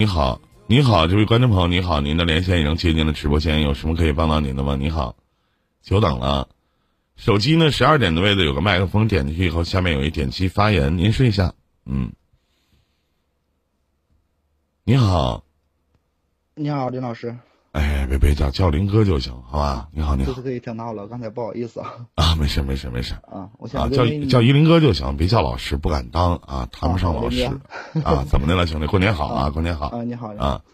你好，你好，这位观众朋友，你好，您的连线已经接进了直播间，有什么可以帮到您的吗？你好，久等了。手机呢，12点的位置有个麦克风，点进去以后，下面有一点击发言，您试一下。嗯，你好，你好，林老师。哎，别叫林哥就行，好吧？你好，你好。这次可以听到了，刚才不好意思啊。啊，没事。啊，我想叫依林哥就行，别叫老师，不敢当啊，谈不上老师。啊，怎么的了，兄弟？过年好啊，过年好。啊，你好。啊，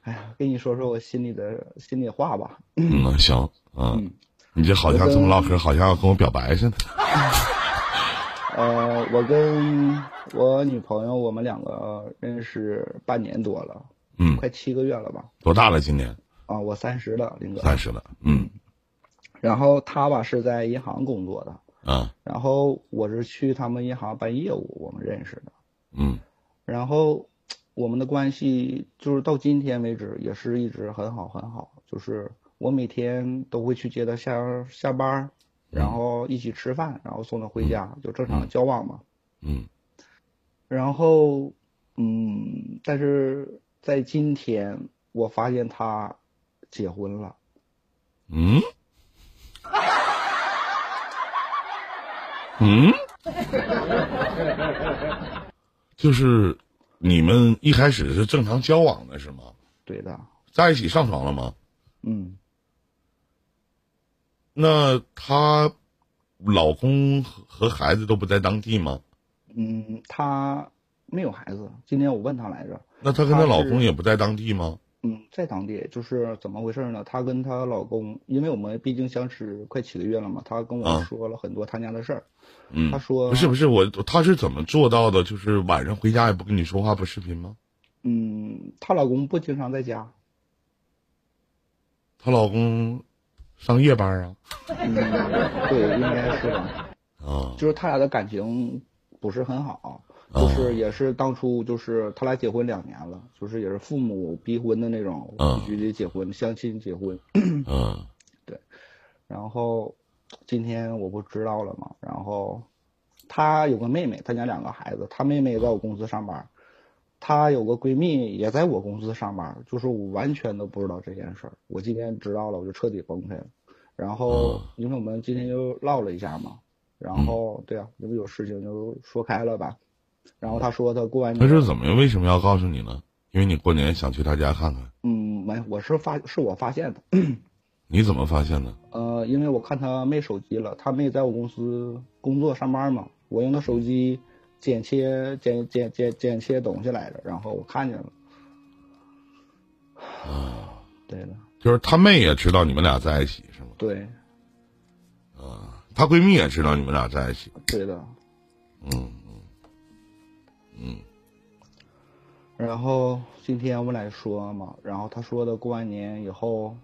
哎呀，跟你说说我心里话吧。嗯，行。嗯，你这好像这么唠嗑，好像要跟我表白似的。我跟我女朋友，我们两个认识半年多了，嗯，快7个月了吧？多大了？今年？啊，我30了，林哥。30了，嗯。然后他吧是在银行工作的，啊。然后我是去他们银行办业务，我们认识的，嗯。然后我们的关系就是到今天为止也是一直很好，就是我每天都会去接他下班，然后一起吃饭，然后送他回家，就正常交往嘛，嗯。然后，但是在今天我发现他结婚了。嗯嗯，就是你们一开始是正常交往的是吗？对的。在一起上床了吗？嗯。那她老公和孩子都不在当地吗？嗯，她没有孩子，今天我问她来着。那她跟她老公也不在当地吗？嗯，在当地。就是怎么回事呢？她跟她老公，因为我们毕竟相识快7个月了嘛，她跟我说了很多她家的事儿。嗯，她说不是她是怎么做到的？就是晚上回家也不跟你说话，不视频吗？嗯，她老公不经常在家。她老公上夜班啊？嗯，对，应该是吧。啊，就是他俩的感情不是很好。就是也是当初就是他俩结婚2年了，就是也是父母逼婚的那种，必须得结婚，相亲结婚。嗯，对。然后今天我不知道了嘛，然后他有个妹妹，他家2个孩子，他妹妹在我公司上班，他有个闺蜜也在我公司上班，就是我完全都不知道这件事儿。我今天知道了，我就彻底崩溃了。然后因为我们今天又唠了一下嘛，然后对啊，因为有事情就说开了吧。然后他说他过完年，他是怎么为什么要告诉你呢？因为你过年想去他家看看。嗯，没，我发现的。你怎么发现的？因为我看他妹手机了，他妹在我公司工作上班嘛，我用他手机剪切东西来着，然后我看见了。啊，对了，就是他妹也知道你们俩在一起是吗？对。啊，她闺蜜也知道你们俩在一起。对的。嗯。嗯，然后今天我们来说嘛，然后他说的过完年以后，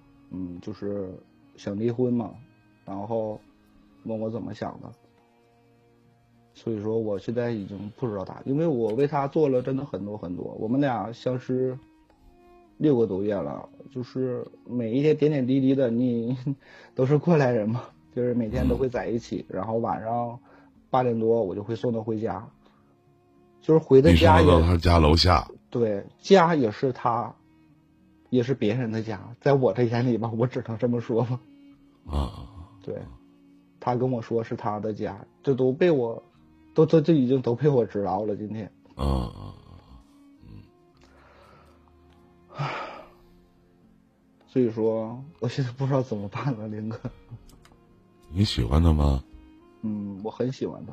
就是想离婚嘛，然后问我怎么想的，所以说我现在已经不知道他，因为我为他做了真的很多，我们俩相识6个多月了，就是每一天点点滴滴的，你都是过来人嘛，就是每天都会在一起，然后晚上8点多我就会送他回家。就是回到家，你送到他家楼下。对，家也是他，也是别人的家，在我这眼里吧，我只能这么说吧。啊，对，他跟我说是他的家，这都被我，都已经都被我知道了。今天。啊，嗯。所以说，我现在不知道怎么办了，林哥。你喜欢他吗？嗯，我很喜欢他。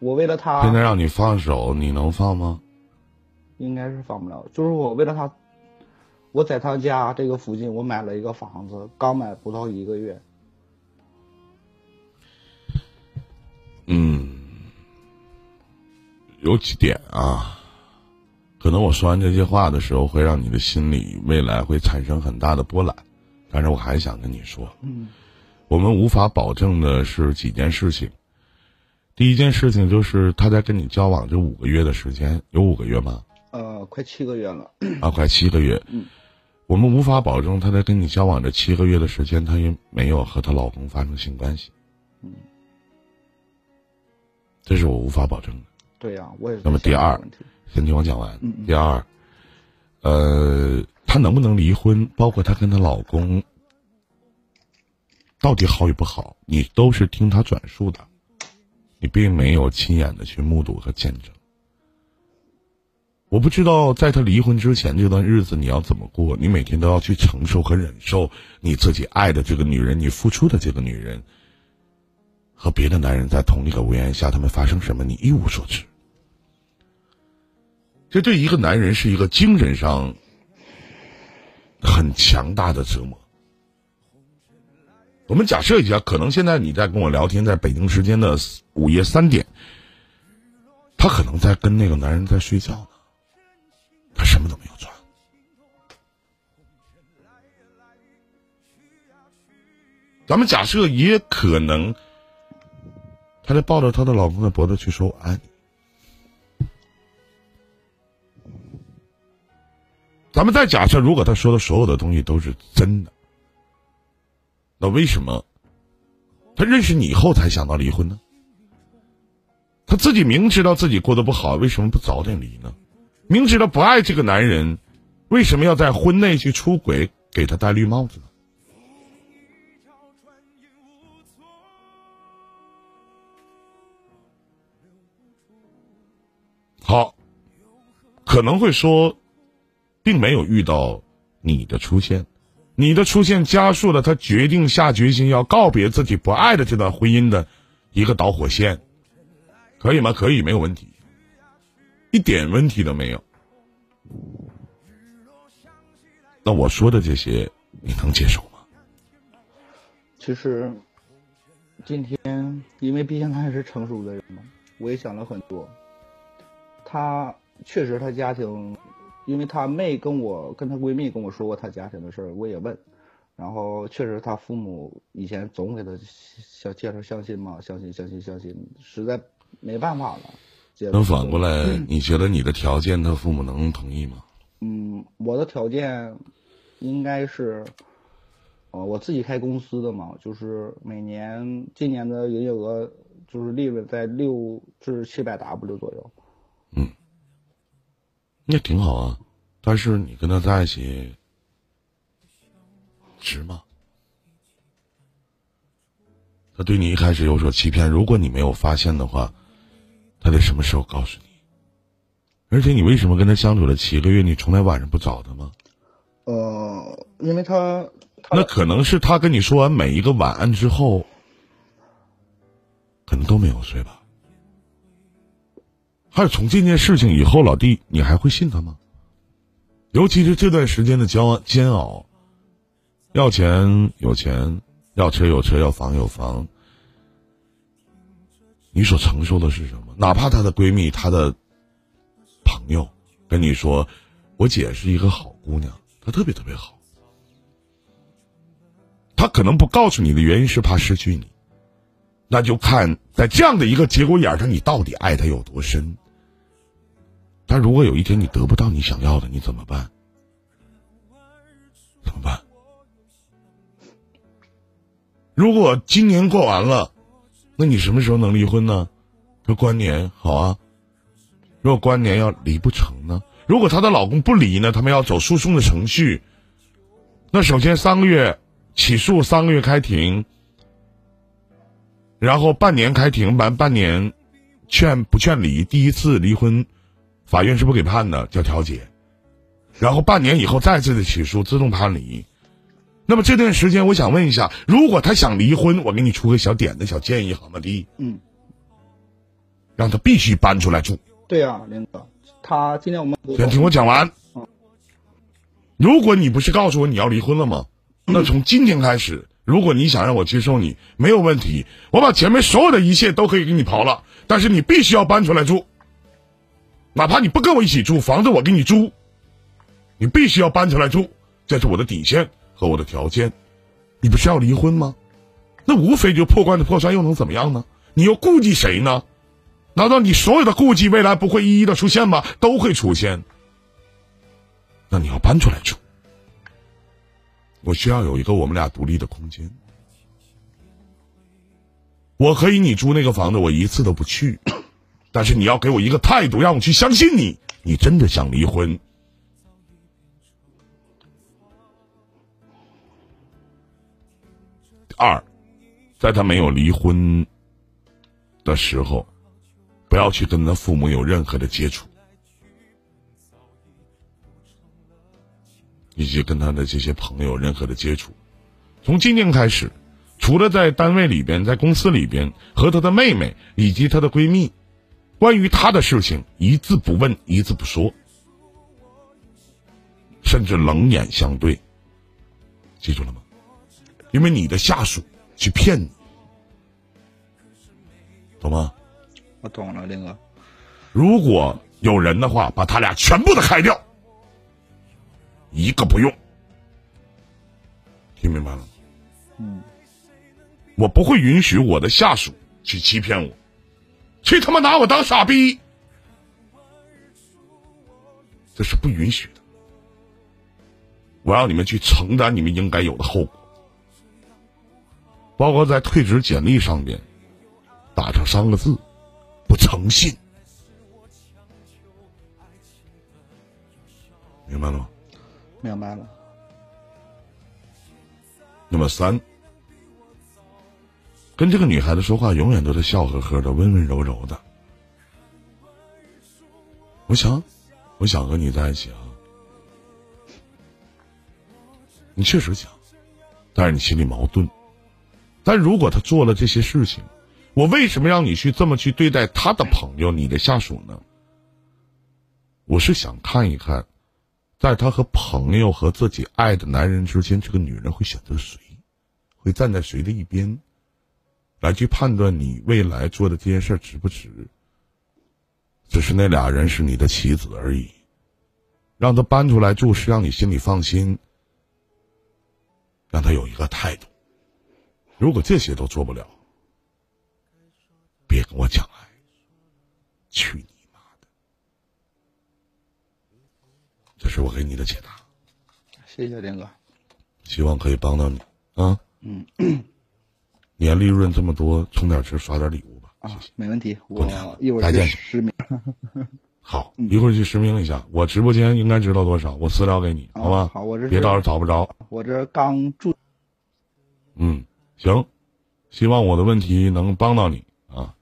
我为了他，现在让你放手，你能放吗？应该是放不了。就是我为了他，我在他家这个附近，我买了一个房子，刚买不到1个月。嗯，有几点啊，可能我说完这些话的时候，会让你的心理未来会产生很大的波澜，但是我还想跟你说，我们无法保证的是几件事情。第一件事情就是他在跟你交往这5个月的时间，有5个月吗？快7个月了。啊，快7个月。嗯，我们无法保证他在跟你交往这7个月的时间，他也没有和她老公发生性关系。嗯，这是我无法保证的。对呀，我也。那么第二，先听我讲完。第二，她能不能离婚，包括她跟她老公到底好与不好，你都是听她转述的，你并没有亲眼的去目睹和见证。我不知道在她离婚之前这段日子你要怎么过，你每天都要去承受和忍受你自己爱的这个女人，你付出的这个女人和别的男人在同一个屋檐下他们发生什么，你一无所知。这对一个男人是一个精神上很强大的折磨。我们假设一下，可能现在你在跟我聊天，在北京时间的午夜3点，他可能在跟那个男人在睡觉呢，他什么都没有抓。咱们假设也可能他在抱着他的老公的脖子去说我爱你。咱们再假设，如果他说的所有的东西都是真的，那为什么他认识你以后才想到离婚呢？他自己明知道自己过得不好，为什么不早点离呢？明知道不爱这个男人，为什么要在婚内去出轨，给他戴绿帽子呢？好，可能会说并没有遇到你的出现，你的出现加速了他决定下决心要告别自己不爱的这段婚姻的一个导火线，可以吗？可以，没有问题，一点问题都没有。那我说的这些你能接受吗？其实今天因为毕竟他也是成熟的人嘛，我也想了很多，他确实他家庭，因为她妹跟她闺蜜跟我说过她家庭的事儿，我也问，然后确实她父母以前总给她想介绍相亲嘛，相亲，实在没办法了。那反过来，你觉得你的条件她父母能同意吗？嗯，我的条件应该是，我自己开公司的嘛，就是每年今年的营业额就是利润在600至700W 左右。嗯。那挺好啊，但是你跟他在一起值吗？他对你一开始有所欺骗，如果你没有发现的话，他得什么时候告诉你？而且你为什么跟他相处了7个月，你从来晚上不找他吗？因为他那可能是他跟你说完每一个晚安之后，可能都没有睡吧。还有从这件事情以后，老弟，你还会信他吗？尤其是这段时间的煎熬，要钱有钱，要车有车，要房有房，你所承受的是什么？哪怕她的闺蜜、她的朋友跟你说，我姐是一个好姑娘，她特别特别好，她可能不告诉你的原因是怕失去你，那就看在这样的一个节骨眼上，你到底爱她有多深。但如果有一天你得不到你想要的，你怎么办？怎么办？如果今年过完了，那你什么时候能离婚呢？说关年好啊，如果关年要离不成呢？如果她的老公不离呢？他们要走诉讼的程序，那首先3个月起诉，3个月开庭，然后半年开庭，完半年劝不劝离，第一次离婚法院是不给判的，叫调解，然后半年以后再次的起诉，自动判离。那么这段时间我想问一下，如果他想离婚，我给你出个小点子小建议好吗？第一，让他必须搬出来住。对啊，林哥，他今天我们先听我讲完。如果你不是告诉我你要离婚了吗？那从今天开始，如果你想让我接受你，没有问题，我把前面所有的一切都可以给你刨了，但是你必须要搬出来住，哪怕你不跟我一起住，房子我给你租，你必须要搬出来住，这是我的底线和我的条件。你不是要离婚吗？那无非就破罐子破摔，又能怎么样呢？你又顾忌谁呢？难道你所有的顾忌未来不会一一的出现吗？都会出现。那你要搬出来住，我需要有一个我们俩独立的空间。我可以你租那个房子我一次都不去，但是你要给我一个态度，让我去相信你真的想离婚，二，在他没有离婚的时候，不要去跟他父母有任何的接触，以及跟他的这些朋友任何的接触。从今天开始，除了在单位里边、在公司里边和他的妹妹以及他的闺蜜，关于他的事情一字不问、一字不说，甚至冷眼相对。记住了吗？因为你的下属去骗你，懂吗？我懂了，林哥。如果有人的话，把他俩全部的开掉，一个不用。听明白了吗？嗯。我不会允许我的下属去欺骗我，去他妈拿我当傻逼，这是不允许的。我要你们去承担你们应该有的后果，包括在退职简历上面打上3个字：不诚信。明白了吗？明白了。那么3，跟这个女孩子说话永远都是笑呵呵的、温温柔柔的。我想和你在一起啊。你确实想，但是你心里矛盾。但如果他做了这些事情，我为什么让你去这么去对待他的朋友、你的下属呢？我是想看一看，在他和朋友和自己爱的男人之间，这个女人会选择谁，会站在谁的一边，来去判断你未来做的这件事值不值。只是那俩人是你的棋子而已，让他搬出来住是让你心里放心，让他有一个态度。如果这些都做不了，别跟我讲爱，去你妈的！这是我给你的解答。谢谢林哥，希望可以帮到你啊。嗯。年利润这么多，充点值，刷点礼物吧。啊，谢谢，没问题。我一会儿去实名。好，一会儿去实名一下。我直播间应该知道多少，我私聊给你，好吧？好，我这别到时候找不着。我这刚住。嗯，行，希望我的问题能帮到你啊。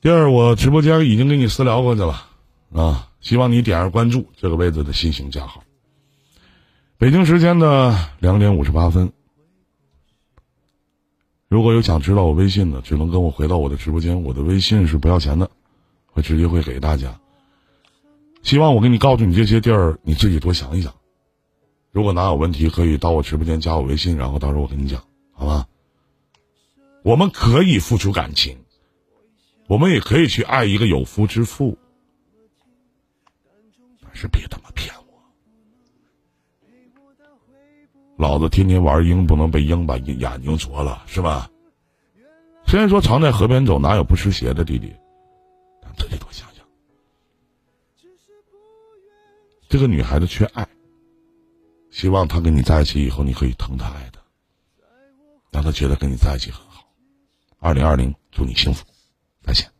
第二，我直播间已经给你私聊过去了啊，希望你点上关注，这个位置的心情加好。北京时间的2:58。如果有想知道我微信的，只能跟我回到我的直播间，我的微信是不要钱的，会直接会给大家。希望我给你告诉你这些地儿，你自己多想一想。如果哪有问题，可以到我直播间加我微信，然后到时候我跟你讲，好吧？我们可以付出感情，我们也可以去爱一个有夫之妇，但是别他妈骗我！老子天天玩鹰，不能被鹰把眼睛啄了，是吧？虽然说常在河边走，哪有不湿鞋的弟弟？但自己多想想，这个女孩子缺爱。希望他跟你在一起以后，你可以疼他爱的，让他觉得跟你在一起很好。2020，祝你幸福，再见。